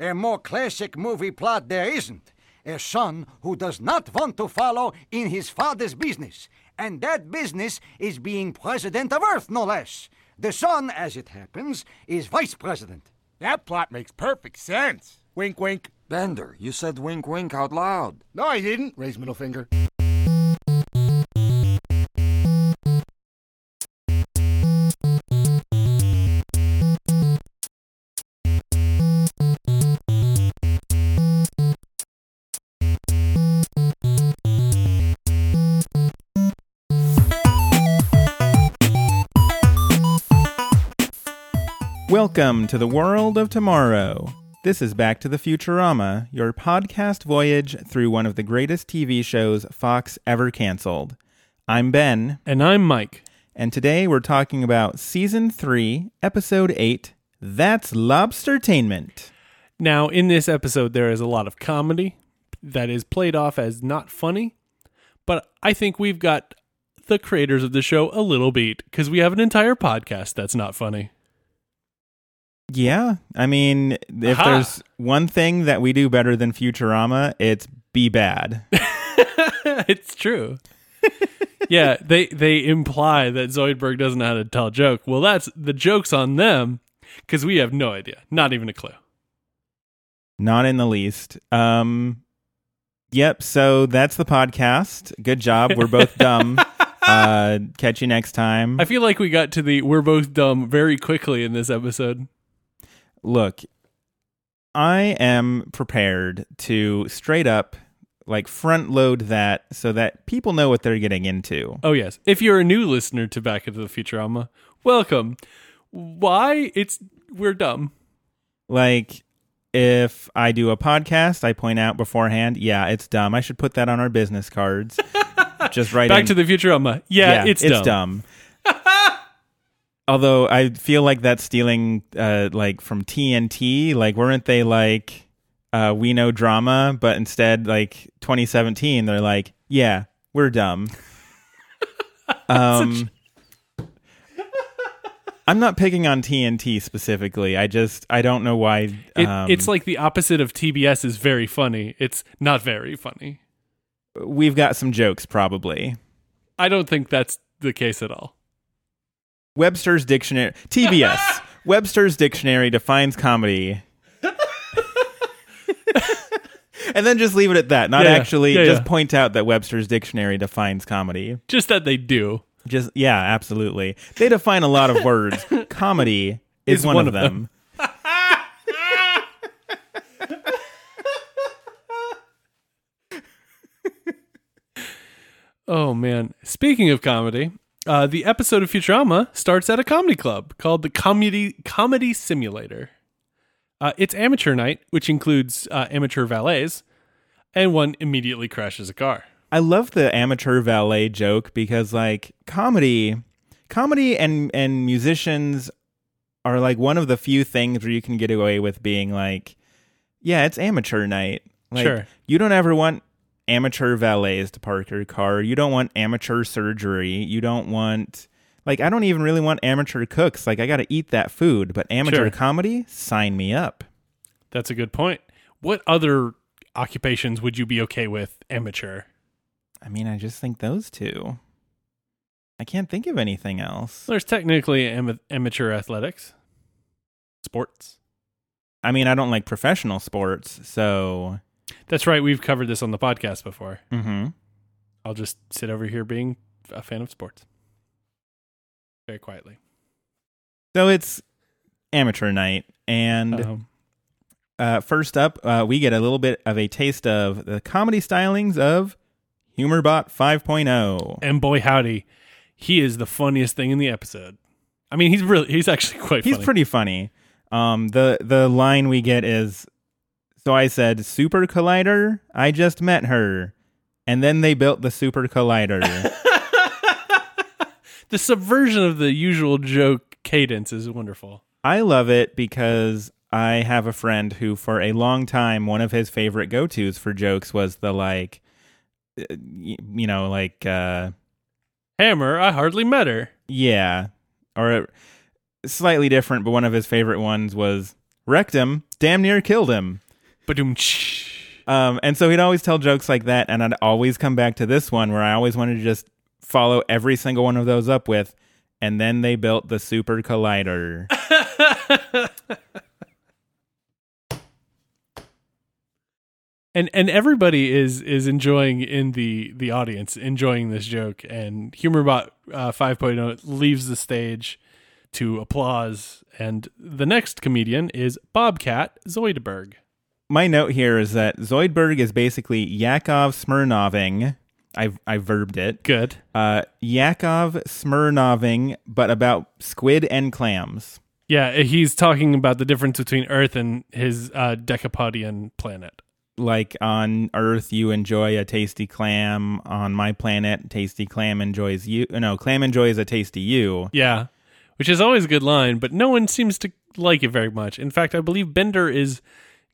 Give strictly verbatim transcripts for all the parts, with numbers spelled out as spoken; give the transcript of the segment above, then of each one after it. A more classic movie plot there isn't. A son who does not want to follow in his father's business. And that business is being president of Earth, no less. The son, as it happens, is vice president. That plot makes perfect sense. Wink, wink. Bender, you said wink, wink out loud. No, I didn't. Raise middle finger. Welcome to the world of tomorrow. This is Back to the Futurama, your podcast voyage through one of the greatest T V shows Fox ever canceled. I'm Ben. And I'm Mike. And today we're talking about Season three, Episode eight, That's Lobstertainment. Now, in this episode, there is a lot of comedy that is played off as not funny, but I think we've got the creators of the show a little beat, because we have an entire podcast that's not funny. Yeah, I mean, if Aha. there's one thing that we do better than Futurama, it's be bad. It's true. Yeah, they they imply that Zoidberg doesn't know how to tell a joke. Well, that's the joke's on them, because we have no idea. Not even a clue. Not in the least. Um, yep, so that's the podcast. Good job. We're both dumb. uh, catch you next time. I feel like we got to the we're both dumb very quickly in this episode. Look, I am prepared to straight up, like, front load that so that people know what they're getting into. Oh, yes. If you're a new listener to Back into the Futurama, welcome. Why? It's we're dumb. Like, if I do a podcast, I point out beforehand, yeah, it's dumb. I should put that on our business cards. Just write Back in, to the Futurama. Yeah, yeah it's, it's dumb. It's dumb. Although I feel like that's stealing, uh, like, from T N T. Like, weren't they like, uh, we know drama, but instead, like, twenty seventeen, they're like, yeah, we're dumb. um, a... I'm not picking on T N T specifically. I just, I don't know why. Um, it, it's like the opposite of T B S is very funny. It's not very funny. We've got some jokes, probably. I don't think that's the case at all. Webster's Dictionary, T B S, Webster's Dictionary defines comedy. And then just leave it at that. Not yeah, actually, yeah, just yeah. point out that Webster's Dictionary defines comedy. Just that they do. Just Yeah, absolutely. They define a lot of words. Comedy is, is one, one of them. them. Oh, man. Speaking of comedy... Uh, the episode of Futurama starts at a comedy club called the Comedy Comedy Simulator. Uh, it's amateur night, which includes uh, amateur valets, and one immediately crashes a car. I love the amateur valet joke because, like, comedy, comedy and, and musicians are, like, one of the few things where you can get away with being like, yeah, it's amateur night. Like, sure. You don't ever want... amateur valets to park your car. You don't want amateur surgery. You don't want, like, I don't even really want amateur cooks. Like, I got to eat that food, but amateur sure. comedy, sign me up. That's a good point. What other occupations would you be okay with amateur? I mean, I just think those two. I can't think of anything else. There's technically am- amateur athletics, sports. I mean, I don't like professional sports, so... That's right. We've covered this on the podcast before. Mm-hmm. I'll just sit over here being a fan of sports. Very quietly. So it's amateur night. And um, uh, first up, uh, we get a little bit of a taste of the comedy stylings of HumorBot five point oh. And boy, howdy. He is the funniest thing in the episode. I mean, he's really, he's actually quite funny. He's pretty funny. Um, the, the line we get is, so I said, Super Collider, I just met her. And then they built the Super Collider. The subversion of the usual joke cadence is wonderful. I love it because I have a friend who, for a long time, one of his favorite go-tos for jokes was the, like, you know, like... Uh, Hammer, I hardly met her. Yeah. Or slightly different, but one of his favorite ones was... wrecked him, damn near killed him. Um, and so he'd always tell jokes like that, and I'd always come back to this one where I always wanted to just follow every single one of those up with, and then they built the Super Collider. And and everybody is is enjoying in the, the audience, enjoying this joke, and HumorBot uh, five point oh leaves the stage to applause, and the next comedian is Bobcat Zoidberg. My note here is that Zoidberg is basically Yakov Smirnoving. I I verbed it. Good. Uh, Yakov Smirnoving, but about squid and clams. Yeah, he's talking about the difference between Earth and his uh, Decapodian planet. Like, on Earth, you enjoy a tasty clam. On my planet, tasty clam enjoys you. No, clam enjoys a tasty you. Yeah, which is always a good line, but no one seems to like it very much. In fact, I believe Bender is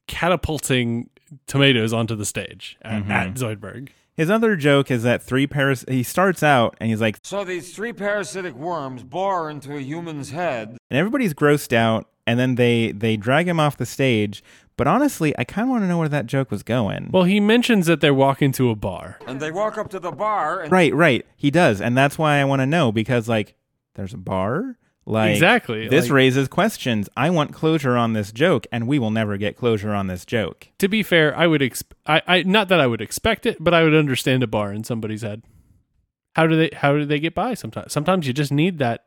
catapulting tomatoes onto the stage at, mm-hmm. at Zoidberg. His other joke is that three paras- he starts out and he's like, so these three parasitic worms bore into a human's head. And everybody's grossed out, and then they, they drag him off the stage. But honestly, I kind of want to know where that joke was going. Well, he mentions that they walk into a bar. And they walk up to the bar. And- right, right. He does. And that's why I want to know, because, like, there's a bar? Like, exactly. This like, raises questions. I want closure on this joke, and we will never get closure on this joke. To be fair, I would, exp- I, I, not that I would expect it, but I would understand a bar in somebody's head. How do they, how do they get by sometimes? Sometimes you just need that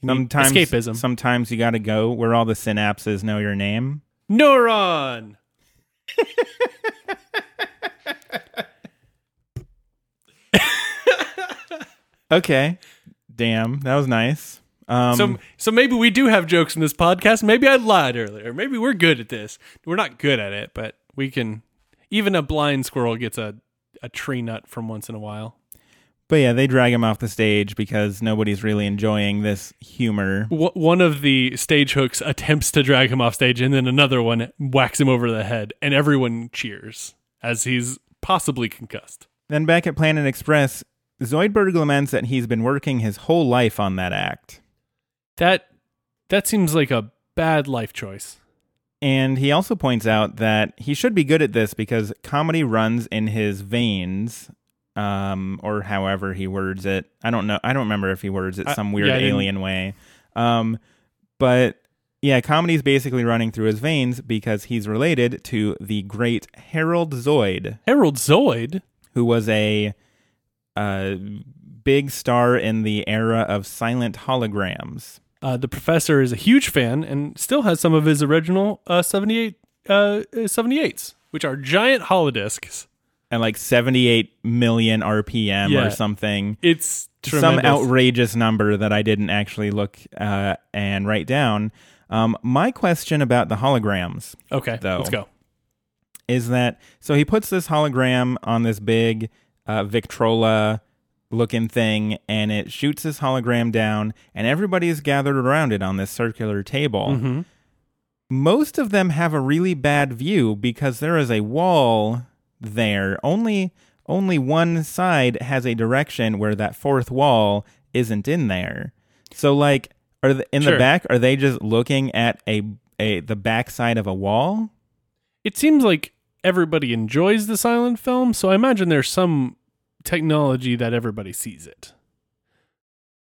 you sometimes, need escapism. Sometimes you got to go where all the synapses know your name. Neuron. Okay. Damn, that was nice. Um, so, so maybe we do have jokes in this podcast. Maybe I lied earlier. Maybe we're good at this. We're not good at it, but we can. Even a blind squirrel gets a, a tree nut from once in a while. But yeah, they drag him off the stage because nobody's really enjoying this humor. W- one of the stage hooks attempts to drag him off stage, and then another one whacks him over the head, and everyone cheers as he's possibly concussed. Then back at Planet Express, Zoidberg laments that he's been working his whole life on that act. That that seems like a bad life choice. And he also points out that he should be good at this because comedy runs in his veins. Um, or however he words it. I don't know. I don't remember if he words it some weird uh, yeah, alien way. Um, but yeah, comedy's basically running through his veins because he's related to the great Harold Zoid. Harold Zoid? Who was a uh, big star in the era of silent holograms. Uh, the professor is a huge fan and still has some of his original uh, seventy-eight, uh, seventy-eights, which are giant holodiscs. And like seventy-eight million R P M yeah. or something. It's tremendous. Some outrageous number that I didn't actually look uh, and write down. Um, my question about the holograms. Okay, though, let's go. Is that, so he puts this hologram on this big uh, Victrola looking thing, and it shoots this hologram down, and everybody's gathered around it on this circular table. Mm-hmm. Most of them have a really bad view because there is a wall there. Only only one side has a direction where that fourth wall isn't in there. So like are the, in sure. the back are they just looking at a a the back side of a wall? It seems like everybody enjoys the silent film, so I imagine there's some technology that everybody sees it.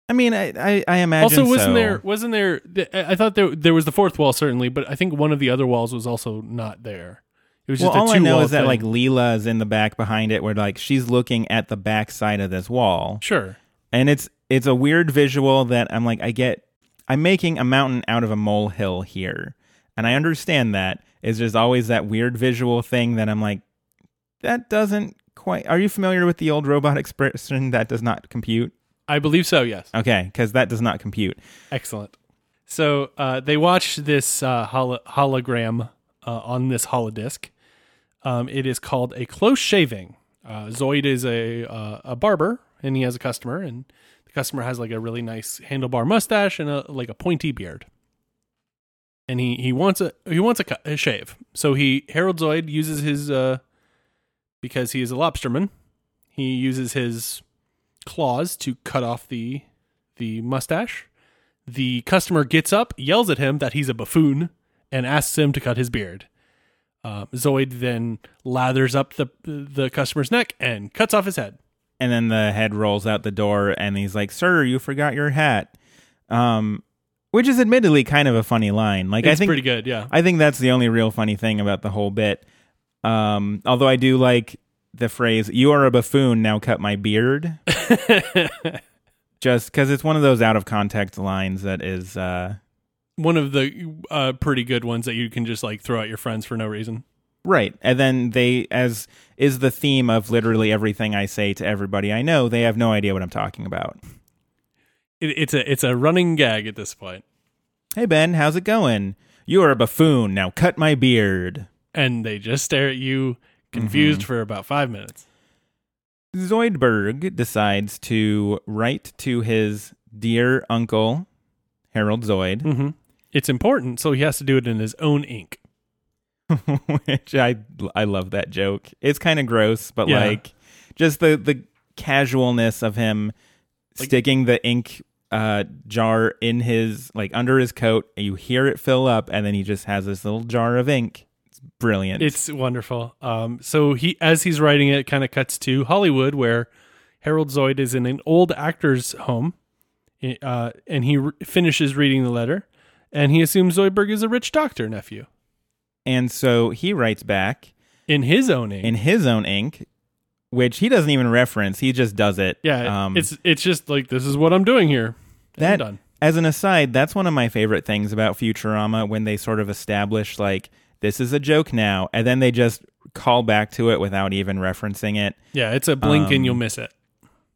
I mean, I I, I imagine also wasn't so. there wasn't there I thought there there was the fourth wall certainly, but I think one of the other walls was also not there. It was well, just all I know is that thing. Like Leela is in the back behind it, where like she's looking at the back side of this wall. Sure, and it's it's a weird visual that I'm like, I get, I'm making a mountain out of a molehill here, and I understand that. It's just always that weird visual thing that I'm like, that doesn't quite. Are you familiar with the old robot expression that does not compute? I believe so. Yes. Okay, because that does not compute. Excellent. So uh, they watch this uh, holo- hologram uh, on this holodisc. Um, it is called a close shaving. Uh, Zoid is a uh, a barber, and he has a customer, and the customer has like a really nice handlebar mustache and a, like a pointy beard. And he, he wants a he wants a, cu- a shave. So he Harold Zoid uses his uh, because he is a lobsterman. He uses his claws to cut off the the mustache. The customer gets up, yells at him that he's a buffoon, and asks him to cut his beard. Uh, Zoid then lathers up the the customer's neck and cuts off his head. And then the head rolls out the door, and he's like, "Sir, you forgot your hat." Um, which is admittedly kind of a funny line. Like, it's I think pretty good. Yeah, I think that's the only real funny thing about the whole bit. Um, although I do like the phrase, "You are a buffoon, now cut my beard." Just because it's one of those out of context lines that is uh, one of the uh, pretty good ones that you can just like throw at your friends for no reason. Right. And then they, as is the theme of literally everything I say to everybody I know, they have no idea what I'm talking about. It, it's a it's a running gag at this point. "Hey, Ben, how's it going? You are a buffoon. Now cut my beard." And they just stare at you, confused mm-hmm. for about five minutes. Zoidberg decides to write to his dear uncle, Harold Zoid. Mm-hmm. It's important, so he has to do it in his own ink. Which I I love that joke. It's kind of gross, but yeah. like just the, the casualness of him like, sticking the ink uh, jar in his, like under his coat. You hear it fill up, and then he just has this little jar of ink. It's brilliant. It's wonderful. Um, so he, as he's writing it, it kind of cuts to Hollywood, where Harold Zoid is in an old actor's home, uh, and he re- finishes reading the letter, and he assumes Zoidberg is a rich doctor nephew. And so he writes back in his own ink, in his own ink, which he doesn't even reference. He just does it. Yeah, um, it's it's just like, this is what I'm doing here. That, I'm done. As an aside, that's one of my favorite things about Futurama, when they sort of establish like, this is a joke now, and then they just call back to it without even referencing it. Yeah, it's a blink um, and you'll miss it.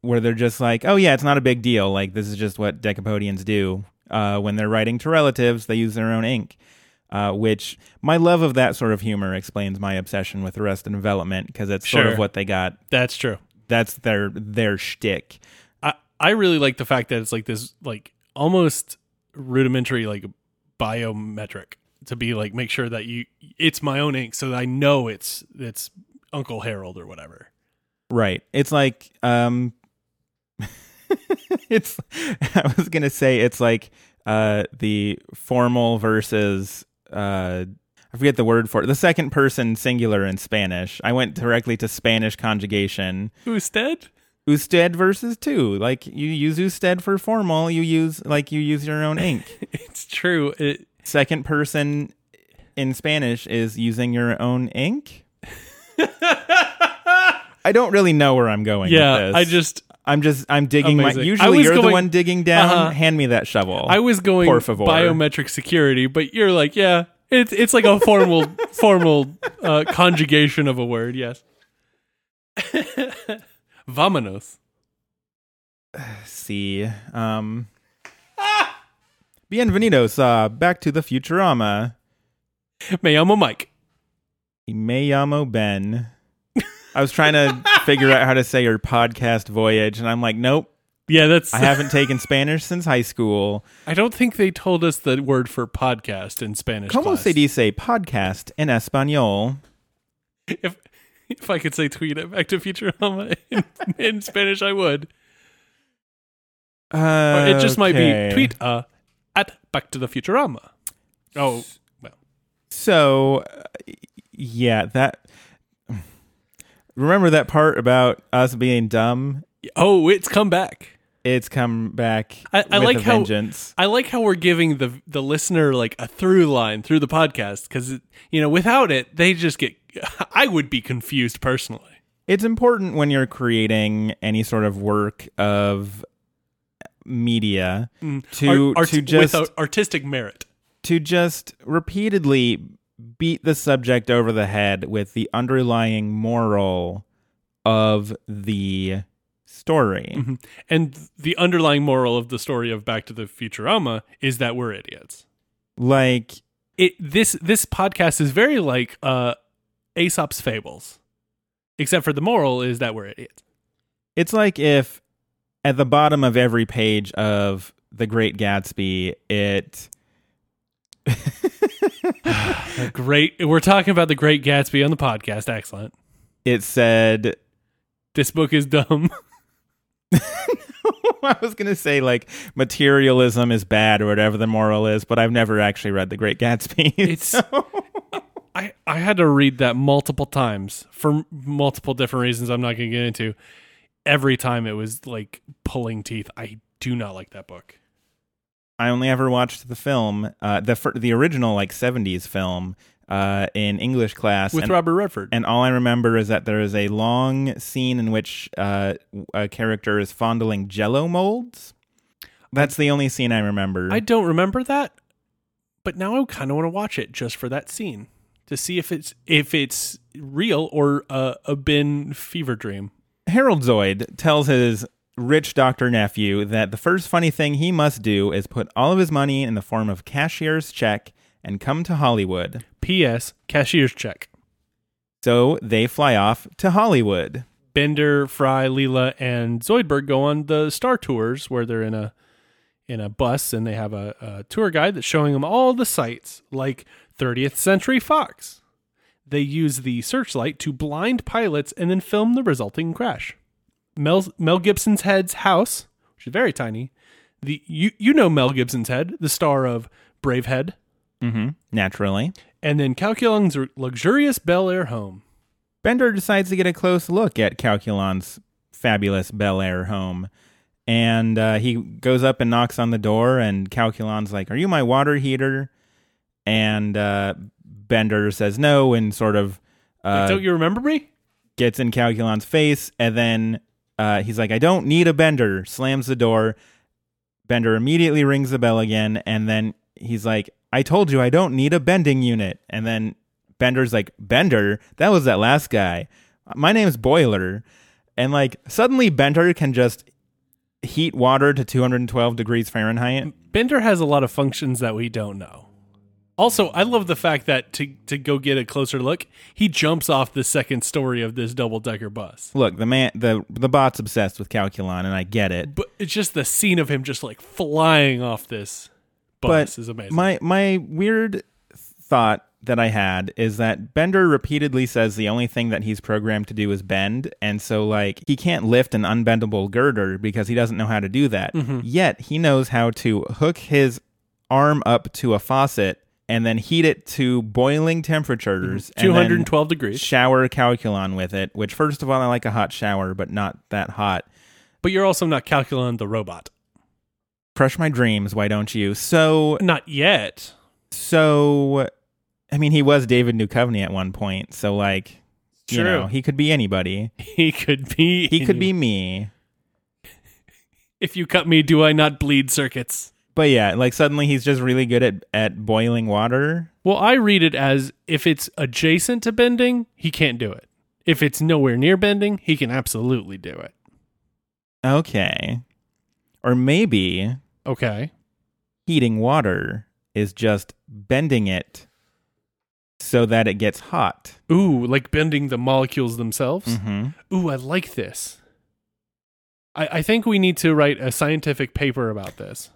Where they're just like, oh yeah, it's not a big deal. Like, this is just what Decapodians do uh, when they're writing to relatives. They use their own ink. Uh, which, my love of that sort of humor explains my obsession with Arrested Development, because it's sure. sort of what they got. That's true. That's their their shtick. I, I really like the fact that it's like this like almost rudimentary like biometric to be like, make sure that you it's my own ink so that I know it's it's Uncle Harold or whatever. Right. It's like um, it's I was gonna say it's like uh, the formal versus. Uh, I forget the word for it. The second person singular in Spanish. I went directly to Spanish conjugation. Usted? Usted versus two. Like, you use usted for formal. You use like you use your own ink. It's true. It, second person in Spanish is using your own ink. I don't really know where I'm going. Yeah, with this. I just. I'm just, I'm digging Amazing. my, usually you're going, the one digging down, uh-huh. hand me that shovel. I was going Por favor. biometric security, but you're like, yeah, it's it's like a formal, formal uh, conjugation of a word, yes. Vámonos. See. Um, ah! Bienvenidos, uh, back to the Futurama. Me llamo Mike. Me llamo Ben. I was trying to figure out how to say your podcast voyage, and I'm like, nope. Yeah, that's. I haven't taken Spanish since high school. I don't think they told us the word for podcast in Spanish. Como class. Se dice podcast en español? If if I could say tweet it back to Futurama in, in Spanish, I would. Uh, it just okay. might be tweet uh, at back to the Futurama. Oh, well. So, uh, yeah, that. Remember that part about us being dumb? Oh, it's come back. It's come back I, I with like a how, vengeance. I like how we're giving the the listener like a through line through the podcast, because, you know, without it, they just get... I would be confused personally. It's important when you're creating any sort of work of media mm. to, Art, to just... With artistic merit. To just repeatedly... beat the subject over the head with the underlying moral of the story. Mm-hmm. And the underlying moral of the story of Back to the Futurama is that we're idiots. Like it this this podcast is very like uh Aesop's Fables. Except for the moral is that we're idiots. It's like if at the bottom of every page of The Great Gatsby it great we're talking about The Great Gatsby on the podcast. Excellent. It said, "This book is dumb." No, I was going to say, like, materialism is bad or whatever the moral is, but I've never actually read The Great Gatsby. It's so. I, I had to read that multiple times for multiple different reasons I'm not going to get into. Every time it was, like, pulling teeth. I do not like that book. I only ever watched the film, uh, the the original, like, seventies film uh, in English class. With and, Robert Redford. And all I remember is that there is a long scene in which uh, a character is fondling Jell-O molds. That's the only scene I remember. I don't remember that, but now I kind of want to watch it just for that scene. To see if it's if it's real or uh, a bin fever dream. Harold Zoid tells his rich doctor nephew that the first funny thing he must do is put all of his money in the form of cashier's check and come to Hollywood. P S. Cashier's check. So they fly off to Hollywood. Bender, Fry, Leela, and Zoidberg go on the star tours where they're in a in a bus and they have a, a tour guide that's showing them all the sights, like thirtieth Century Fox. They use the searchlight to blind pilots and then film the resulting crash. Mel, Mel Gibson's head's house, which is very tiny. The you you know Mel Gibson's head, the star of Bravehead. Mm-hmm. Naturally. And then Calculon's luxurious Bel Air home. Bender decides to get a close look at Calculon's fabulous Bel Air home. And uh, he goes up and knocks on the door, and Calculon's like, "Are you my water heater?" And uh, Bender says no, and sort of... Uh, don't you remember me? Gets in Calculon's face, and then uh, he's like, "I don't need a Bender." Slams the door. Bender immediately rings the bell again, and then he's like, "I told you I don't need a bending unit." And then Bender's like, "Bender? That was that last guy. My name's Boiler." And like suddenly Bender can just heat water to two hundred twelve degrees Fahrenheit. Bender has a lot of functions that we don't know. Also, I love the fact that to, to go get a closer look, he jumps off the second story of this double-decker bus. Look, the man, the the bot's obsessed with Calculon, and I get it. But it's just the scene of him just like flying off this bus but is amazing. My my weird thought that I had is that Bender repeatedly says the only thing that he's programmed to do is bend, and so like he can't lift an unbendable girder because he doesn't know how to do that. Mm-hmm. Yet he knows how to hook his arm up to a faucet and then heat it to boiling temperatures. Mm-hmm. two hundred twelve and degrees. Shower Calculon with it, which, first of all, I like a hot shower, but not that hot. But you're also not Calculon the robot. Crush my dreams, why don't you? So... Not yet. So, I mean, he was David Duchovny at one point, so, like, True. you know, he could be anybody. He could be... He any- could be me. If you cut me, do I not bleed circuits? But yeah, like suddenly he's just really good at, at boiling water. Well, I read it as if it's adjacent to bending, he can't do it. If it's nowhere near bending, he can absolutely do it. Okay. Or maybe... Okay. Heating water is just bending it so that it gets hot. Ooh, like bending the molecules themselves? Mm-hmm. Ooh, I like this. I, I think we need to write a scientific paper about this.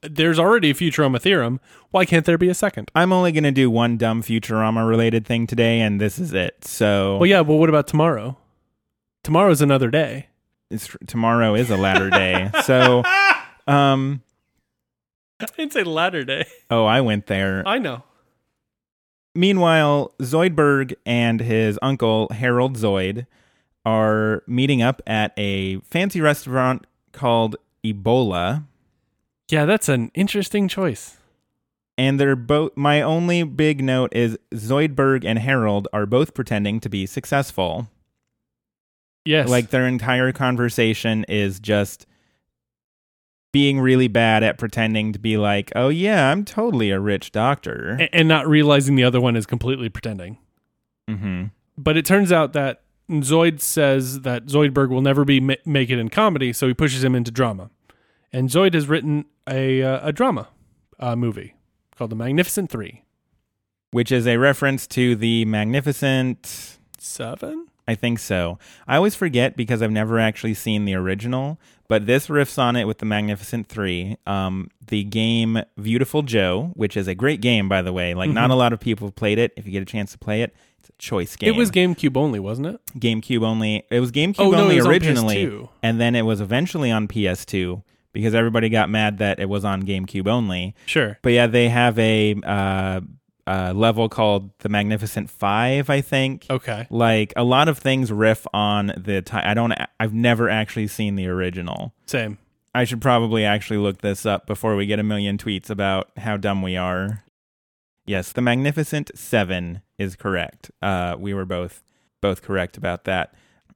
There's already a Futurama theorem. Why can't there be a second? I'm only going to do one dumb Futurama-related thing today, and this is it. So, well, yeah, well, what about tomorrow? Tomorrow's another day. It's, tomorrow is a latter day. So, um... I didn't say latter day. Oh, I went there. I know. Meanwhile, Zoidberg and his uncle, Harold Zoid, are meeting up at a fancy restaurant called Ebola. Yeah, that's an interesting choice. And they're both. My only big note is Zoidberg and Harold are both pretending to be successful. Yes. Like their entire conversation is just being really bad at pretending to be like, "Oh yeah, I'm totally a rich doctor." And, and not realizing the other one is completely pretending. Mm-hmm. But it turns out that Zoid says that Zoidberg will never be ma- make it in comedy, so he pushes him into drama. And Zoid has written a uh, a drama uh, movie called The Magnificent Three. Which is a reference to The Magnificent... Seven? I think so. I always forget because I've never actually seen the original, but this riffs on it with The Magnificent Three. Um, the game Beautiful Joe, which is a great game, by the way. Like, mm-hmm. Not a lot of people have played it. If you get a chance to play it, It's a choice game. It was GameCube only, wasn't it? GameCube only. It was GameCube oh, no, only it was originally, on P S two. And then it was eventually on P S two because everybody got mad that it was on GameCube only. Sure. But yeah, they have a uh, uh, level called the Magnificent Five, I think. Okay. Like a lot of things riff on the. T- I don't. I've never actually seen the original. Same. I should probably actually look this up before we get a million tweets about how dumb we are. Yes, the Magnificent Seven is correct. Uh, we were both both correct about that.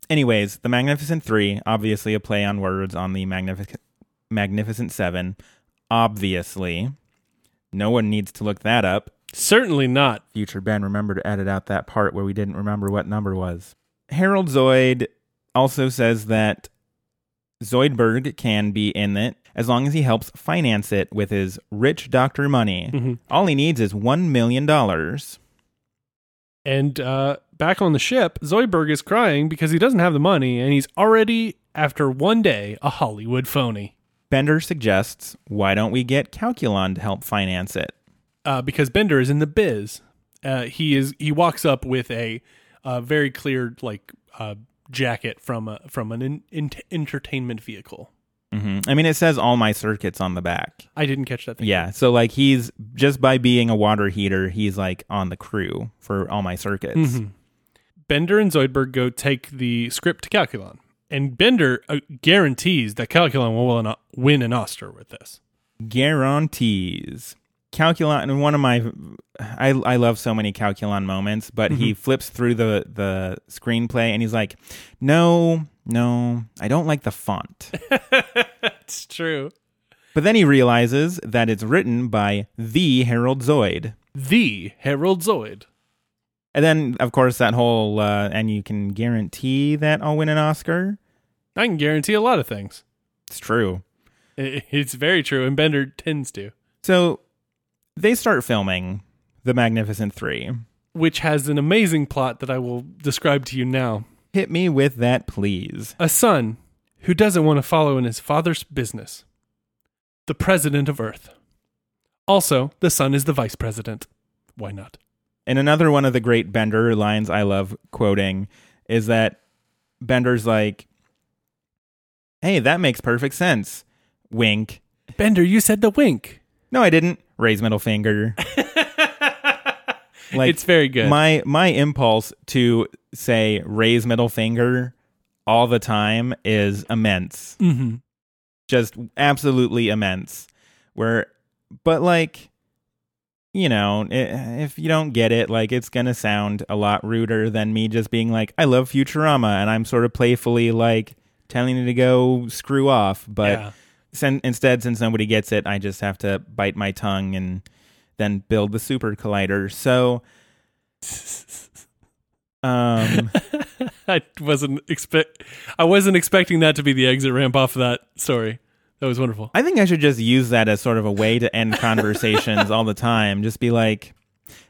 Anyways, the Magnificent Three, obviously a play on words on the Magnific- Magnificent Seven. Obviously. No one needs to look that up. Certainly not. Future Ben, remember to edit out that part where we didn't remember what number was. Harold Zoid also says that Zoidberg can be in it as long as he helps finance it with his rich doctor money. Mm-hmm. All he needs is one million dollars. And uh, back on the ship, Zoidberg is crying because he doesn't have the money and he's already, after one day, a Hollywood phony. Bender suggests, why don't we get Calculon to help finance it? Uh, because Bender is in the biz. Uh, he is. He walks up with a uh, very clear, like... Uh, jacket from a, from an in, in, entertainment vehicle. Mm-hmm. I mean, it says all my circuits on the back. I didn't catch that thing. Yeah, so like he's, just by being a water heater, he's like on the crew for all my circuits. Mm-hmm. Bender and Zoidberg go take the script to Calculon, and Bender uh, guarantees that Calculon will win an Oscar with this. Guarantees. Calculon, and one of my, I I love so many Calculon moments, but mm-hmm. he flips through the, the screenplay and he's like, no, no, I don't like the font. It's true. But then he realizes that it's written by the Harold Zoid. The Harold Zoid. And then, of course, that whole, uh, and you can guarantee that I'll win an Oscar? I can guarantee a lot of things. It's true. It, it's very true, and Bender tends to. So... They start filming The Magnificent Three. Which has an amazing plot that I will describe to you now. Hit me with that, please. A son who doesn't want to follow in his father's business. The president of Earth. Also, the son is the vice president. Why not? And another one of the great Bender lines I love quoting is that Bender's like, hey, that makes perfect sense. Wink. Bender, you said the wink. No, I didn't. Raise middle finger. Like, it's very good. My my impulse to say raise middle finger all the time is immense. Mm-hmm. Just absolutely immense. Where, but like, you know, it, if you don't get it, like it's gonna sound a lot ruder than me just being like, I love Futurama, and I'm sort of playfully like telling you to go screw off, but. Yeah. Instead, since nobody gets it, I just have to bite my tongue and then build the super collider. So, um, I wasn't expect I wasn't expecting that to be the exit ramp off of that story. That was wonderful. I think I should just use that as sort of a way to end conversations all the time. Just be like,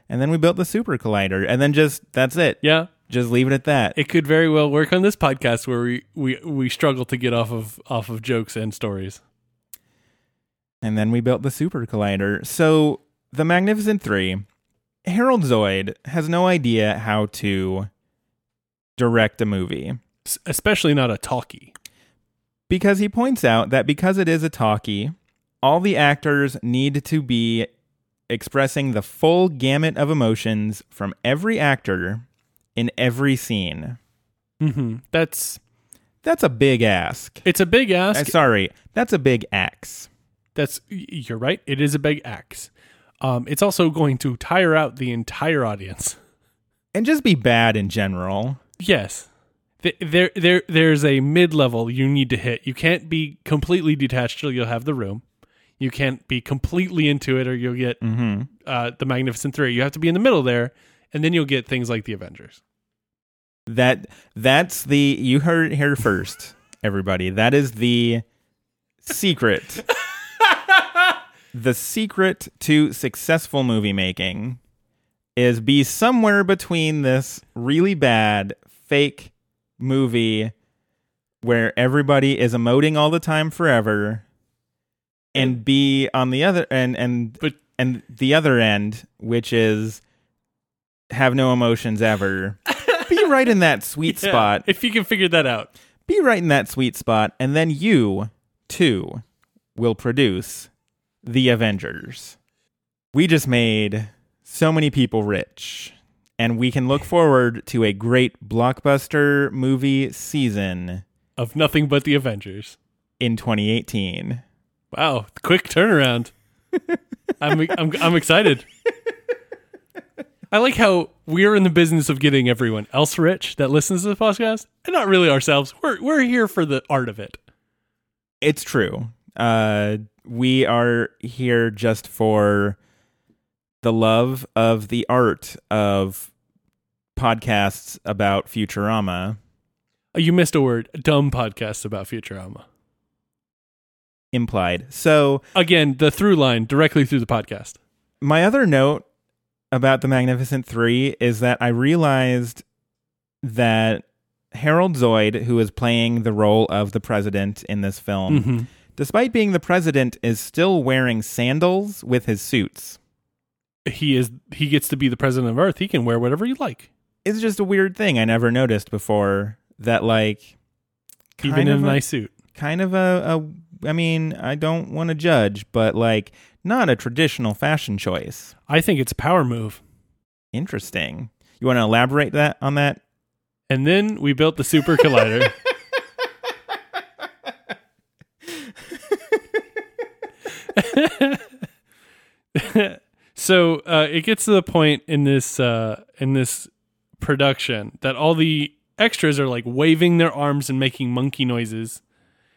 and then we built the super collider, and then just that's it. Yeah. Just leave it at that. It could very well work on this podcast where we we we struggle to get off of off of jokes and stories. And then we built the super collider. So the Magnificent Three, Harold Zoid has no idea how to direct a movie. S- especially not a talkie. Because he points out that because it is a talkie, all the actors need to be expressing the full gamut of emotions from every actor in every scene. Mm-hmm. That's... That's a big ask. It's a big ask. Uh, sorry. That's a big axe. That's you're right. It is a big axe. Um, it's also going to tire out the entire audience, and just be bad in general. Yes, there there there's a mid level you need to hit. You can't be completely detached, or you'll have the room. You can't be completely into it, or you'll get mm-hmm. uh, the Magnificent Three. You have to be in the middle there, and then you'll get things like the Avengers. That that's the you heard it here first, everybody. That is the secret. The secret to successful movie making is be somewhere between this really bad fake movie where everybody is emoting all the time forever, and be on the other and and but, and the other end, which is have no emotions ever. Be right in that sweet yeah, spot. If you can figure that out. Be right in that sweet spot, and then you, too, will produce the Avengers. We just made so many people rich, and we can look forward to a great blockbuster movie season of nothing but the Avengers in twenty eighteen. Wow, quick turnaround. I'm, I'm I'm excited. I like how we're in the business of getting everyone else rich that listens to the podcast, and not really ourselves. We're we're here for the art of it. It's true. Uh, we are here just for the love of the art of podcasts about Futurama. Oh, you missed a word. Dumb podcasts about Futurama. Implied. So again, the through line directly through the podcast. My other note about the Magnificent Three is that I realized that Harold Zoid, who is playing the role of the president in this film, mm-hmm. despite being the president, is still wearing sandals with his suits. He is. He gets to be the president of Earth. He can wear whatever you like. It's just a weird thing I never noticed before. That like, even in a nice suit, kind of a. a I mean, I don't want to judge, but like, not a traditional fashion choice. I think it's a power move. Interesting. You want to elaborate that on that? And then we built the Super Collider. So uh, it gets to the point in this uh, in this production that all the extras are like waving their arms and making monkey noises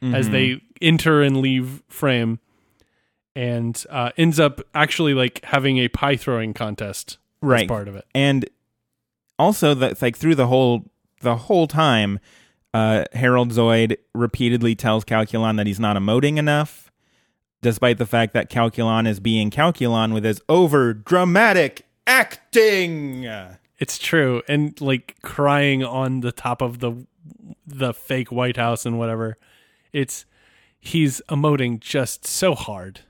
mm-hmm. as they enter and leave frame, and uh, ends up actually like having a pie throwing contest right. as part of it. And also that like through the whole the whole time, uh, Harold Zoid repeatedly tells Calculon that he's not emoting enough, despite the fact that Calculon is being Calculon with his over-dramatic acting. It's true. And, like, crying on the top of the the fake White House and whatever. It's, he's emoting just so hard.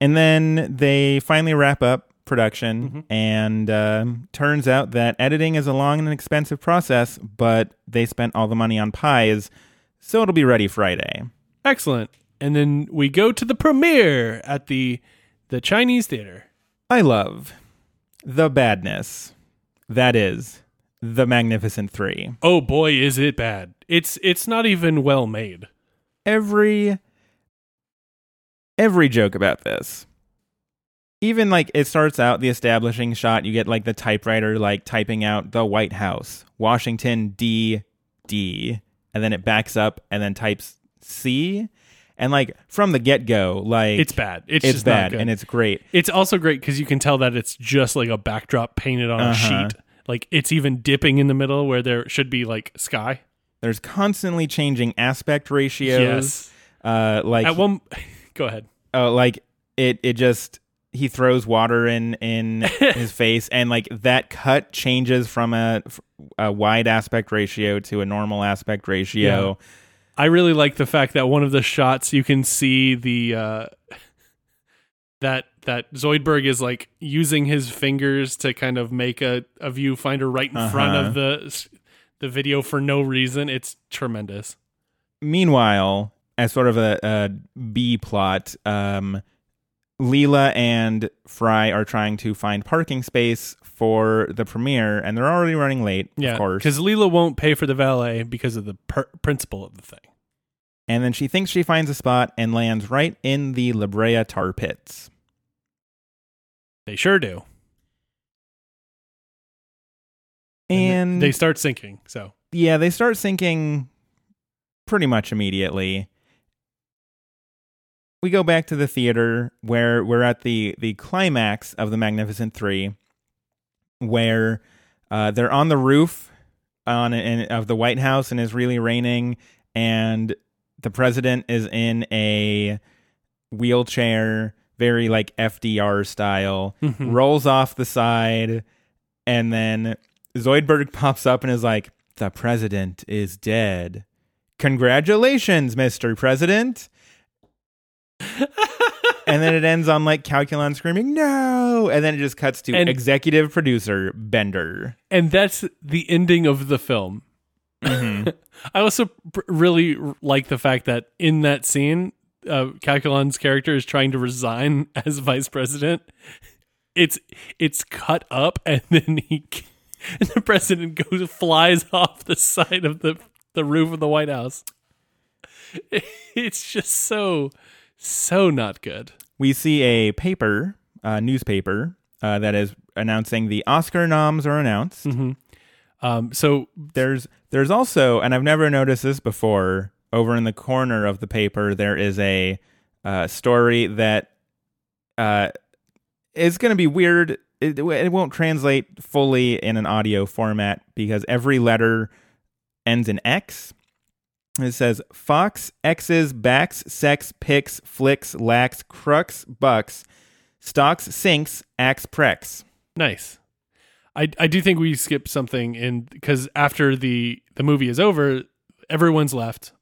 And then they finally wrap up production, mm-hmm. and uh, turns out that editing is a long and expensive process, but they spent all the money on pies, so it'll be ready Friday. Excellent. And then we go to the premiere at the the Chinese theater. I love the badness that is the Magnificent Three. Oh boy, is it bad. It's it's not even well made. Every every joke about this. Even like it starts out the establishing shot, you get like the typewriter like typing out the White House, Washington D D, and then it backs up and then types C. And like from the get go, like it's bad. It's, it's just bad, not good. And it's great. It's also great because you can tell that it's just like a backdrop painted on uh-huh. a sheet. Like it's even dipping in the middle where there should be like sky. There's constantly changing aspect ratios. Yes. Uh, like at one, go ahead. Oh, uh, like it. It just he throws water in in his face, and like that cut changes from a, a wide aspect ratio to a normal aspect ratio. Yeah. I really like the fact that one of the shots you can see the uh, that that Zoidberg is like using his fingers to kind of make a, a viewfinder right in uh-huh. front of the the video for no reason. It's tremendous. Meanwhile, as sort of a, a B plot, um, Leela and Fry are trying to find parking space for the premiere, and they're already running late, yeah, of course. Because Leela won't pay for the valet because of the per- principle of the thing. And then she thinks she finds a spot and lands right in the La Brea tar pits. They sure do. And, and they start sinking, so. Yeah, they start sinking pretty much immediately. We go back to the theater where we're at the, the climax of the Magnificent Three, where uh, they're on the roof on in, of the White House, and it's really raining, and the president is in a wheelchair, very like F D R style, mm-hmm. rolls off the side, and then Zoidberg pops up and is like, "The president is dead. Congratulations, Mister President." And then it ends on like Calculon screaming, no. And then it just cuts to and, executive producer Bender. And that's the ending of the film. Mm-hmm. I also pr- really like the fact that in that scene, uh, Calculon's character is trying to resign as vice president. It's it's cut up, and then he and the president goes flies off the side of the the roof of the White House. It's just so so not good. We see a paper, uh, newspaper uh, that is announcing the Oscar noms are announced. Mm-hmm. Um, so there's there's also, and I've never noticed this before, over in the corner of the paper, there is a uh, story that uh, is going to be weird. It, it won't translate fully in an audio format because every letter ends in X. It says Fox, X's, Backs, Sex, Picks, Flicks, Lax, Crux, Bucks, Stocks, Sinks, Axe, Prex. Nice. I, I do think we skipped something in because after the, the movie is over, everyone's left.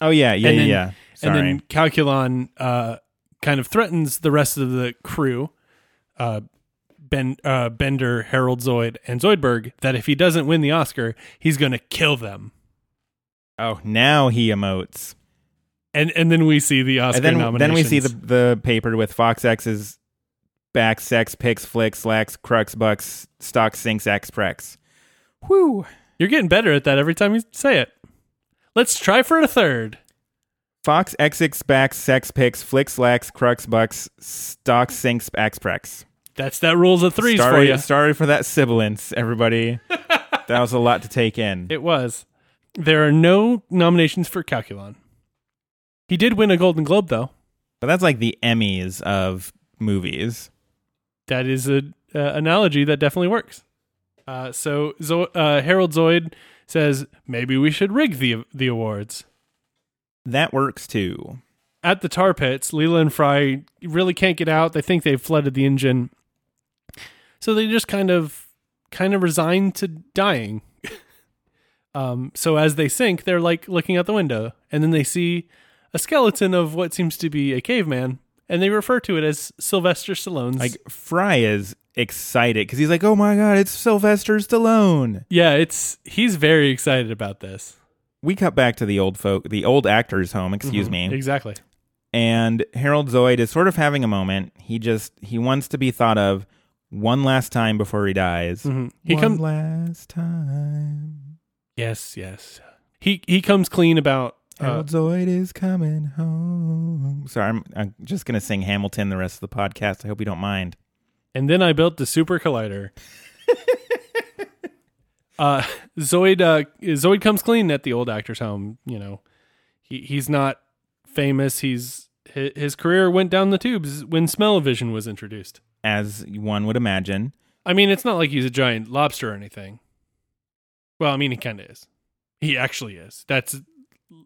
Oh, yeah, yeah, and yeah. Then, yeah. Sorry. And then Calculon uh, kind of threatens the rest of the crew, uh, ben, uh, Bender, Harold Zoid, and Zoidberg, that if he doesn't win the Oscar, he's going to kill them. Oh, now he emotes. And and then we see the Oscar and then, nominations. Then we see the, the paper with Fox, X's, Back, Sex, Picks, Flicks, Lax, Crux, Bucks, Stock, Sinks, Axe, Prex. Whew. You're getting better at that every time you say it. Let's try for a third. Fox, X's, Back, Sex, Picks, Flicks, Lax, Crux, Bucks, Stock, Sinks, Axe, Prex. That's that rules of threes sorry, for you. Sorry for that sibilance, everybody. That was a lot to take in. It was. There are no nominations for Calculon. He did win a Golden Globe, though. But that's like the Emmys of movies. That is an uh, analogy that definitely works. Uh, so Zo- uh, Harold Zoid says, maybe we should rig the the awards. That works, too. At the tar pits, Leela and Fry really can't get out. They think they've flooded the engine. So they just kind of kind of resign to dying. Um, so as they sink, they're like looking out the window, and then they see a skeleton of what seems to be a caveman, and they refer to it as Sylvester Stallone's. Like Fry is excited because he's like, "Oh my god, it's Sylvester Stallone!" Yeah, it's he's very excited about this. We cut back to the old folk, the old actor's home. Excuse mm-hmm, me, exactly. And Harold Zoid is sort of having a moment. He just he wants to be thought of one last time before he dies. Mm-hmm. He one come- last time. Yes, yes. He he comes clean about... Uh, Harold Zoid is coming home. Sorry, I'm, I'm just going to sing Hamilton the rest of the podcast. I hope you don't mind. And then I built the super collider. uh, Zoid uh, Zoid comes clean at the old actor's home. You know, he he's not famous. He's his, his career went down the tubes when smell-o-vision was introduced. As one would imagine. I mean, it's not like he's a giant lobster or anything. Well, I mean, he kind of is. He actually is. That's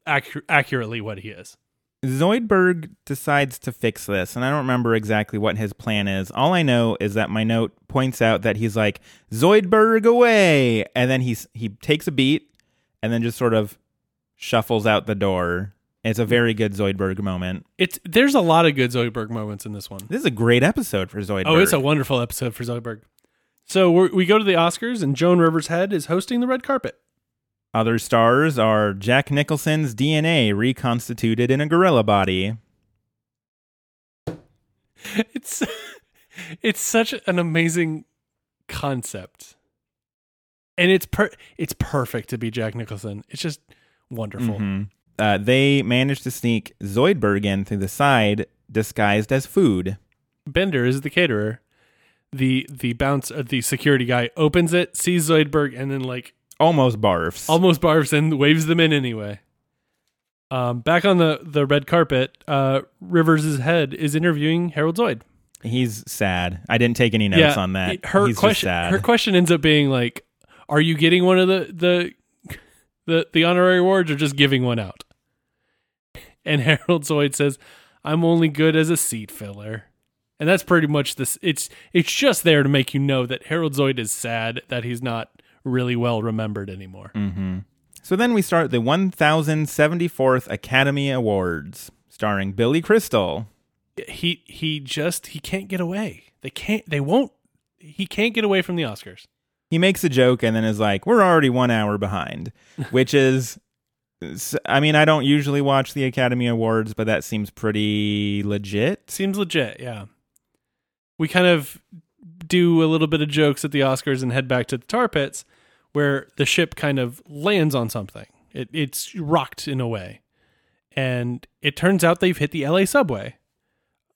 ac- accurately what he is. Zoidberg decides to fix this, and I don't remember exactly what his plan is. All I know is that my note points out that he's like, Zoidberg away! And then he's, he takes a beat, and then just sort of shuffles out the door. It's a very good Zoidberg moment. It's There's a lot of good Zoidberg moments in this one. This is a great episode for Zoidberg. Oh, it's a wonderful episode for Zoidberg. So we're, we go to the Oscars, and Joan Rivers Head is hosting the red carpet. Other stars are Jack Nicholson's D N A reconstituted in a gorilla body. It's it's such an amazing concept, and it's per, it's perfect to be Jack Nicholson. It's just wonderful. Mm-hmm. Uh, they managed to sneak Zoidberg in through the side, disguised as food. Bender is the caterer. The the bounce uh, the security guy opens it, sees Zoidberg, and then like almost barfs, almost barfs, and waves them in anyway. Um, back on the, the red carpet, uh, Rivers' Head is interviewing Harold Zoid. He's sad. I didn't take any notes yeah, on that. Her He's question, just sad. Her question ends up being like, "Are you getting one of the the the, the honorary awards, or just giving one out?" And Harold Zoid says, "I'm only good as a seat filler." And that's pretty much this. It's it's just there to make you know that Harold Zoid is sad that he's not really well remembered anymore. Mm-hmm. So then we start the one thousand seventy-fourth Academy Awards, starring Billy Crystal. he he just he can't get away. They can't. They won't. He can't get away from the Oscars. He makes a joke and then is like, "We're already one hour behind," which is. I mean, I don't usually watch the Academy Awards, but that seems pretty legit. Seems legit, yeah. We kind of do a little bit of jokes at the Oscars and head back to the tar pits, where the ship kind of lands on something. It, it's rocked in a way. And it turns out they've hit the L A subway.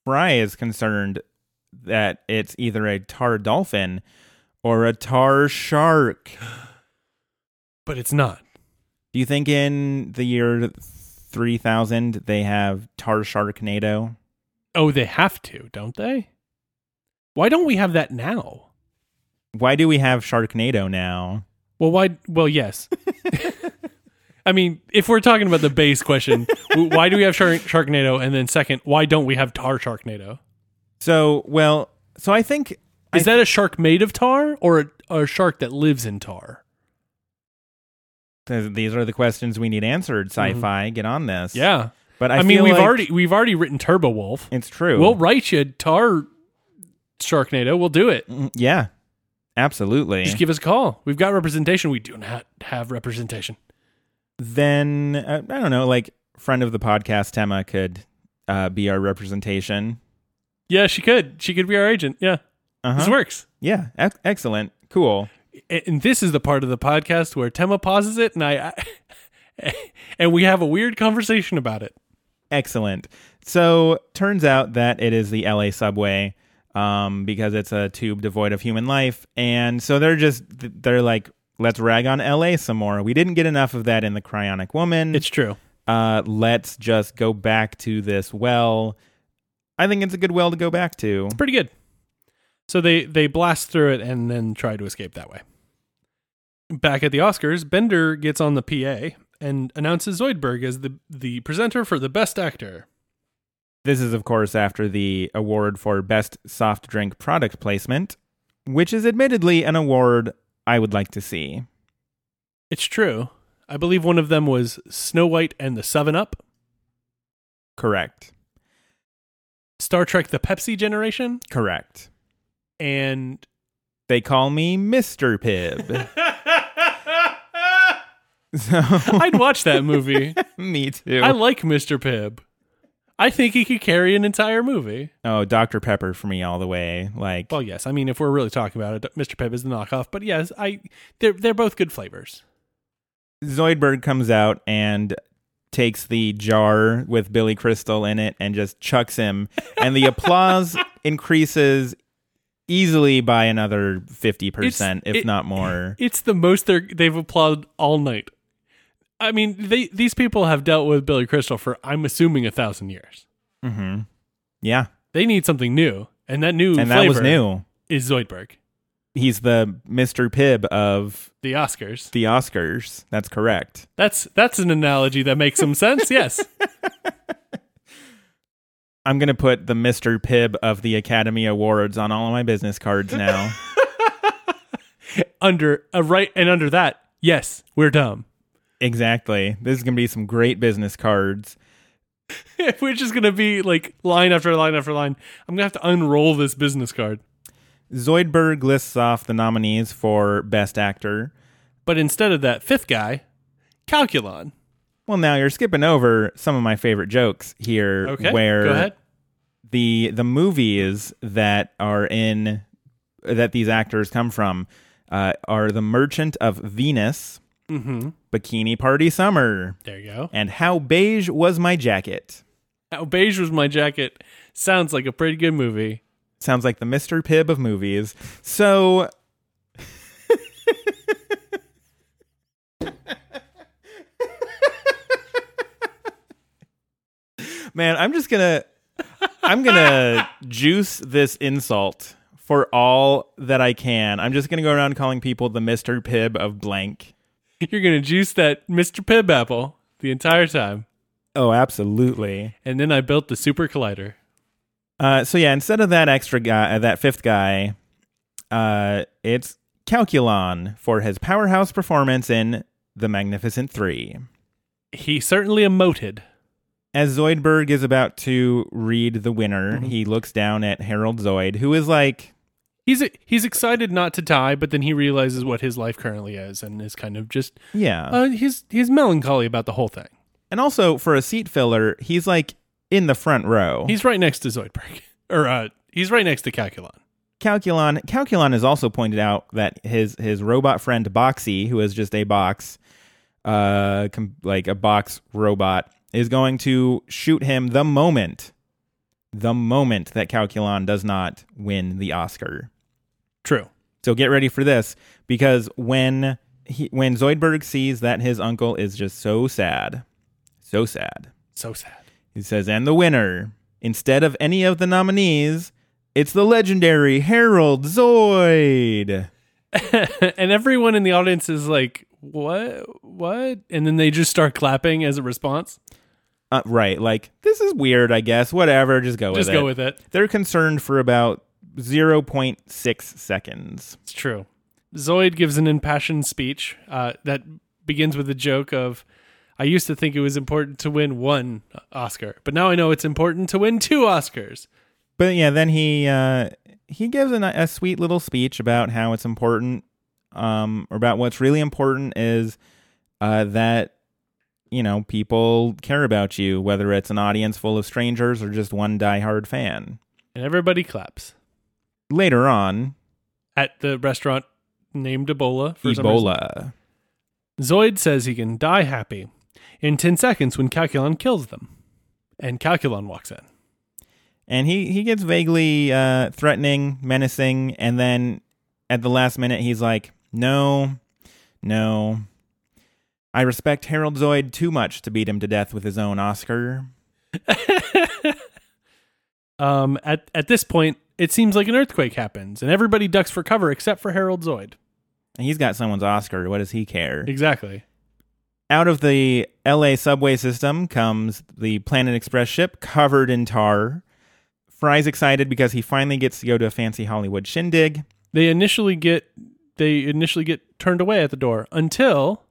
Fry is concerned that it's either a tar dolphin or a tar shark. But it's not. Do you think in the year three thousand they have Tar Sharknado? Oh, they have to, don't they? Why don't we have that now? Why do we have Sharknado now? Well, why? Well, yes. I mean, if we're talking about the base question, why do we have Shark, Sharknado? And then second, why don't we have Tar Sharknado? So, well, so I think... Is I, that a shark made of tar or a, or a shark that lives in tar? These are the questions we need answered, sci-fi. Mm-hmm. Get on this. Yeah. But I, I mean, we've like already we've already written Turbo Wolf. It's true. We'll write you Tar Sharknado. We'll do it. Yeah. Absolutely. Just give us a call. We've got representation. We do not have representation. Then, uh, I don't know, like, friend of the podcast, Tema, could uh, be our representation. Yeah, she could. She could be our agent. Yeah. Uh-huh. This works. Yeah. E- excellent. Cool. And this is the part of the podcast where Tema pauses it and I, I and we have a weird conversation about it. Excellent. So turns out that it is the L A subway um, because it's a tube devoid of human life. And so they're just, they're like, let's rag on L A some more. We didn't get enough of that in The Cryonic Woman. It's true. Uh, let's just go back to this well. I think it's a good well to go back to. It's pretty good. So they, they blast through it and then try to escape that way. Back at the Oscars, Bender gets on the P A and announces Zoidberg as the, the presenter for the Best Actor. This is, of course, after the award for Best Soft Drink Product Placement, which is admittedly an award I would like to see. It's true. I believe one of them was Snow White and the seven up. Correct. Star Trek The Pepsi Generation? Correct. And they call me Mister Pibb. So I'd watch that movie. Me too. I like Mister Pibb. I think he could carry an entire movie. Oh, Doctor Pepper for me all the way. Like, well, yes. I mean, if we're really talking about it, Mister Pibb is the knockoff. But yes, I they're they're both good flavors. Zoidberg comes out and takes the jar with Billy Crystal in it and just chucks him, and the applause increases. Easily by another fifty percent, if it, not more. It's the most they've applauded all night. I mean, they, these people have dealt with Billy Crystal for, I'm assuming, a thousand years. Mm-hmm. Yeah. They need something new. And that new and flavor that was new. Is Zoidberg. He's the Mister Pibb of... The Oscars. The Oscars. That's correct. That's, that's an analogy that makes some sense, yes. I'm going to put the Mister Pibb of the Academy Awards on all of my business cards now. Under a right and under that, yes, we're dumb. Exactly. This is going to be some great business cards. We're just going to be like line after line after line. I'm going to have to unroll this business card. Zoidberg lists off the nominees for Best Actor. But instead of that fifth guy, Calculon. Well, now you're skipping over some of my favorite jokes here, okay, where go ahead. the the movies that are in that these actors come from uh, are The Merchant of Venus, mm-hmm. Bikini Party Summer. There you go. And How Beige Was My Jacket. How Beige Was My Jacket sounds like a pretty good movie. Sounds like the Mister Pibb of movies. So. Man, I'm just gonna, I'm gonna juice this insult for all that I can. I'm just gonna go around calling people the Mister Pibb of blank. You're gonna juice that Mister Pibb apple the entire time. Oh, absolutely. And then I built the super collider. Uh, so yeah, instead of that extra guy, uh, that fifth guy, uh, it's Calculon for his powerhouse performance in The Magnificent Three. He certainly emoted. as Zoidberg is about to read the winner, mm-hmm. he looks down at Harold Zoid, who is like... He's he's excited not to die, but then he realizes what his life currently is and is kind of just... Yeah. Uh, he's, he's melancholy about the whole thing. And also, for a seat filler, he's like in the front row. He's right next to Zoidberg. Or uh, he's right next to Calculon. Calculon Calculon has also pointed out that his, his robot friend Boxy, who is just a box, uh, com- like a box robot... is going to shoot him the moment, the moment that Calculon does not win the Oscar. True. So get ready for this, because when he, when Zoidberg sees that his uncle is just so sad, so sad, so sad, he says, and the winner, instead of any of the nominees, it's the legendary Harold Zoid. And everyone in the audience is like, what, what? And then they just start clapping as a response. Uh, right, like, this is weird, I guess. Whatever, just go with it. Just go with it. They're concerned for about zero point six seconds. It's true. Zoid gives an impassioned speech uh, that begins with a joke of, I used to think it was important to win one Oscar, but now I know it's important to win two Oscars. But yeah, then he uh, he gives an, a sweet little speech about how it's important, um, or about what's really important is uh, that you know, people care about you, whether it's an audience full of strangers or just one diehard fan. And everybody claps. Later on. At the restaurant named Ebola. For Ebola. Zoid says he can die happy in ten seconds when Calculon kills them. And Calculon walks in. And he, he gets vaguely uh, threatening, menacing, and then at the last minute he's like, no, no. I respect Harold Zoid too much to beat him to death with his own Oscar. um, at, at this point, it seems like an earthquake happens, and everybody ducks for cover except for Harold Zoid. And he's got someone's Oscar. What does he care? Exactly. Out of the L A subway system comes the Planet Express ship covered in tar. Fry's excited because he finally gets to go to a fancy Hollywood shindig. They initially get they initially get turned away at the door until...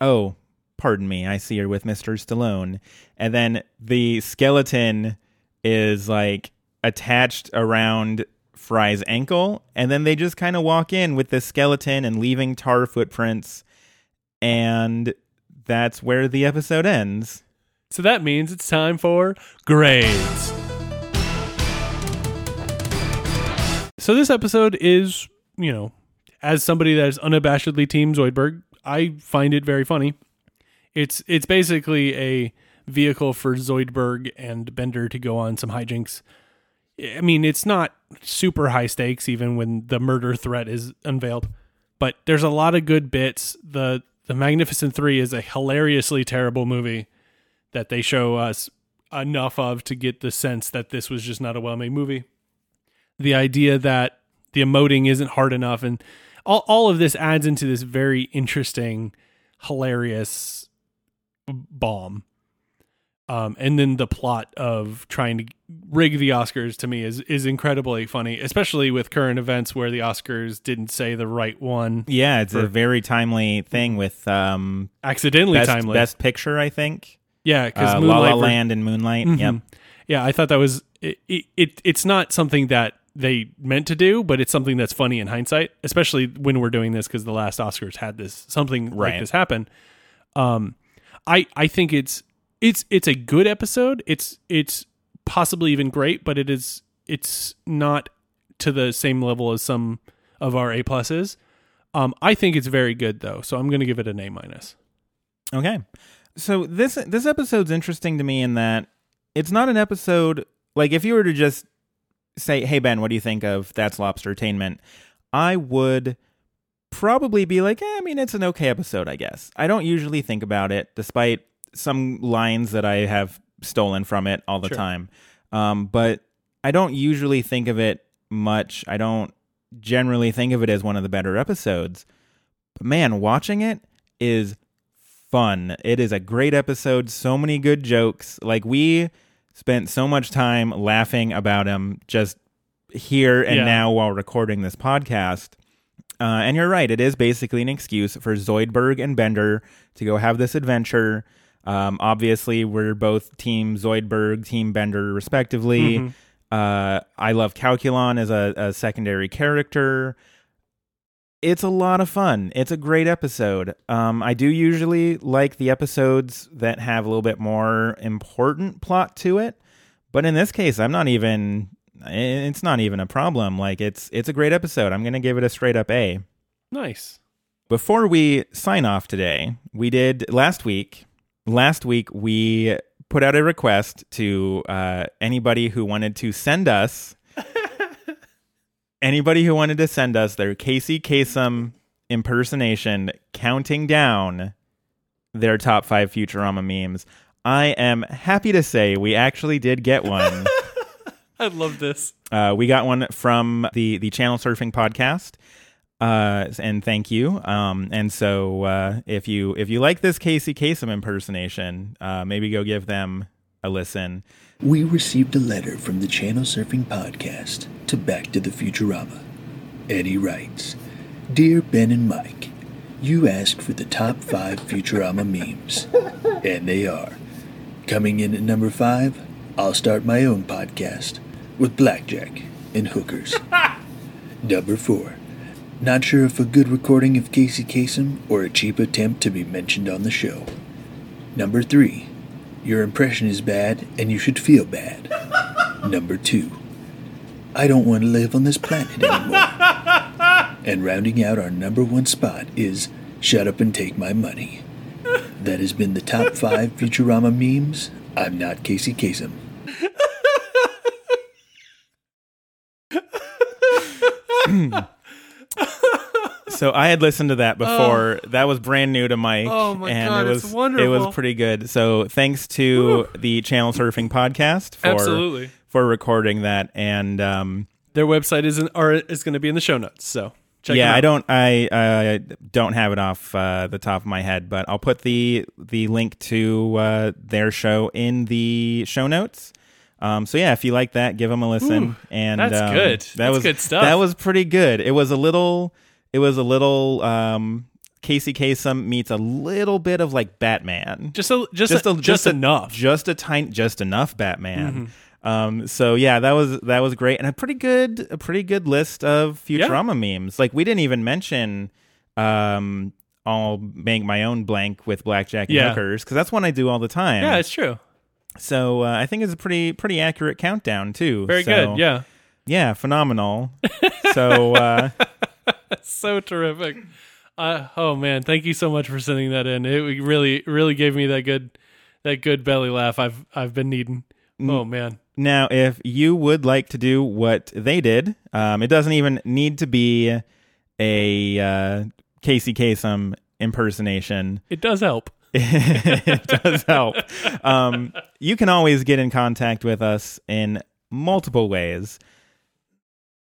Oh, pardon me, I see you're with Mister Stallone. And then the skeleton is like attached around Fry's ankle. And then they just kind of walk in with the skeleton and leaving tar footprints. And that's where the episode ends. So that means it's time for grades. So this episode is, you know, as somebody that is unabashedly Team Zoidberg, I find it very funny. It's it's basically a vehicle for Zoidberg and Bender to go on some hijinks. I mean, it's not super high stakes even when the murder threat is unveiled, but there's a lot of good bits. The The Magnificent Three is a hilariously terrible movie that they show us enough of to get the sense that this was just not a well-made movie. The idea that the emoting isn't hard enough, and All all of this adds into this very interesting, hilarious bomb. Um, and then the plot of trying to rig the Oscars to me is, is incredibly funny, especially with current events where the Oscars didn't say the right one. Yeah, it's a very timely thing with... Um, accidentally best, timely. Best Picture, I think. Yeah, because uh, La La Land and Moonlight, mm-hmm. Yep. Yeah, I thought that was... It, it It's not something that they meant to do, but it's something that's funny in hindsight, especially when we're doing this because the last Oscars had this something right. like this happen. Um, I I think it's it's it's a good episode. It's it's possibly even great, but it is it's not to the same level as some of our A pluses. Um, I think it's very good though, so I'm going to give it an A minus. Okay, so this this episode's interesting to me in that it's not an episode like if you were to just say, hey, Ben, what do you think of That's Lobstertainment? I would probably be like, eh, I mean, it's an okay episode, I guess. I don't usually think about it, despite some lines that I have stolen from it all the sure. time. Um, but I don't usually think of it much. I don't generally think of it as one of the better episodes. But man, watching it is fun. It is a great episode. So many good jokes. Like, we... spent so much time laughing about him just here and yeah. now while recording this podcast. Uh, and you're right. It is basically an excuse for Zoidberg and Bender to go have this adventure. Um, obviously, we're both Team Zoidberg, Team Bender, respectively. Mm-hmm. Uh, I love Calculon as a, a secondary character. It's a lot of fun. It's a great episode. Um, I do usually like the episodes that have a little bit more important plot to it, but in this case, I'm not even... It's not even a problem. Like, it's it's a great episode. I'm going to give it a straight up A. Nice. Before we sign off today, we did last week. Last week, we put out a request to uh, anybody who wanted to send us, anybody who wanted to send us their Casey Kasem impersonation, counting down their top five Futurama memes. I am happy to say we actually did get one. I love this. Uh, we got one from the, the Channel Surfing podcast. Uh, and thank you. Um, and so uh, if you if you like this Casey Kasem impersonation, uh, maybe go give them a listen. We received a letter from the Channel Surfing podcast to Back to the Futurama. Eddie writes, "Dear Ben and Mike, you asked for the top five Futurama memes. And they are. Coming in at number five, I'll start my own podcast with blackjack and hookers." Number four, not sure if a good recording of Casey Kasem or a cheap attempt to be mentioned on the show. Number three, your impression is bad and you should feel bad. Number two, I don't want to live on this planet anymore. And rounding out our number one spot is shut up and take my money. That has been the top five Futurama memes. I'm not Casey Kasem. So I had listened to that before. Oh. That was brand new to Mike. Oh my and God, it was, it's wonderful. It was pretty good. So thanks to Woo. the Channel Surfing podcast for Absolutely. for recording that. And um, their website is in, or is going to be in the show notes. So check yeah, it out. I don't I uh, don't have it off uh, the top of my head, but I'll put the the link to uh, their show in the show notes. Um, so yeah, if you like that, give them a listen. Ooh, and that's um, good. That that's was good stuff. That was pretty good. It was a little. It was a little um, Casey Kasem meets a little bit of like Batman, just a, just just, a, a, just, just a, enough, just a tiny, just enough Batman. Mm-hmm. Um, so yeah, that was that was great, and a pretty good a pretty good list of Futurama yeah. memes. Like we didn't even mention um, I'll make my own blank with blackjack and yeah. hookers because that's one I do all the time. Yeah, it's true. So uh, I think it's a pretty pretty accurate countdown too. Very so, good. Yeah, yeah, phenomenal. So. Uh, So terrific. Uh, oh, man. Thank you so much for sending that in. It really, really gave me that good that good belly laugh I've I've been needing. Oh, man. Now, if you would like to do what they did, um, it doesn't even need to be a uh, Casey Kasem impersonation. It does help. It does help. Um, you can always get in contact with us in multiple ways.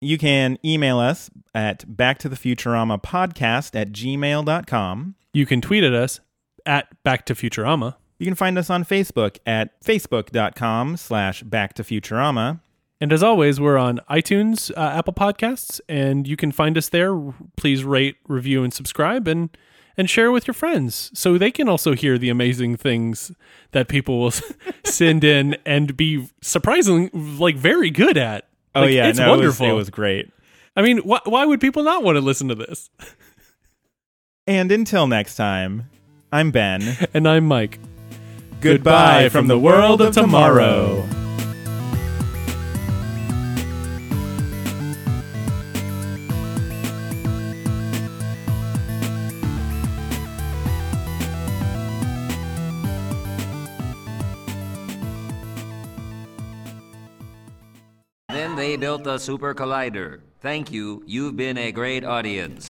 You can email us at backtothefuturamapodcast at gmail dot com. You can tweet at us at backtofuturama. You can find us on Facebook at facebook.com slash backtofuturama. And as always, we're on iTunes, uh, Apple Podcasts, and you can find us there. Please rate, review, and subscribe, and, and share with your friends so they can also hear the amazing things that people will send in and be surprisingly, like, very good at. Like, oh yeah, it's no, wonderful. It was, it was great. I mean, wh- why would people not want to listen to this? And until next time, I'm Ben. And I'm Mike. Goodbye, Goodbye from, from the world of tomorrow. tomorrow. They built a super collider. Thank you. You've been a great audience.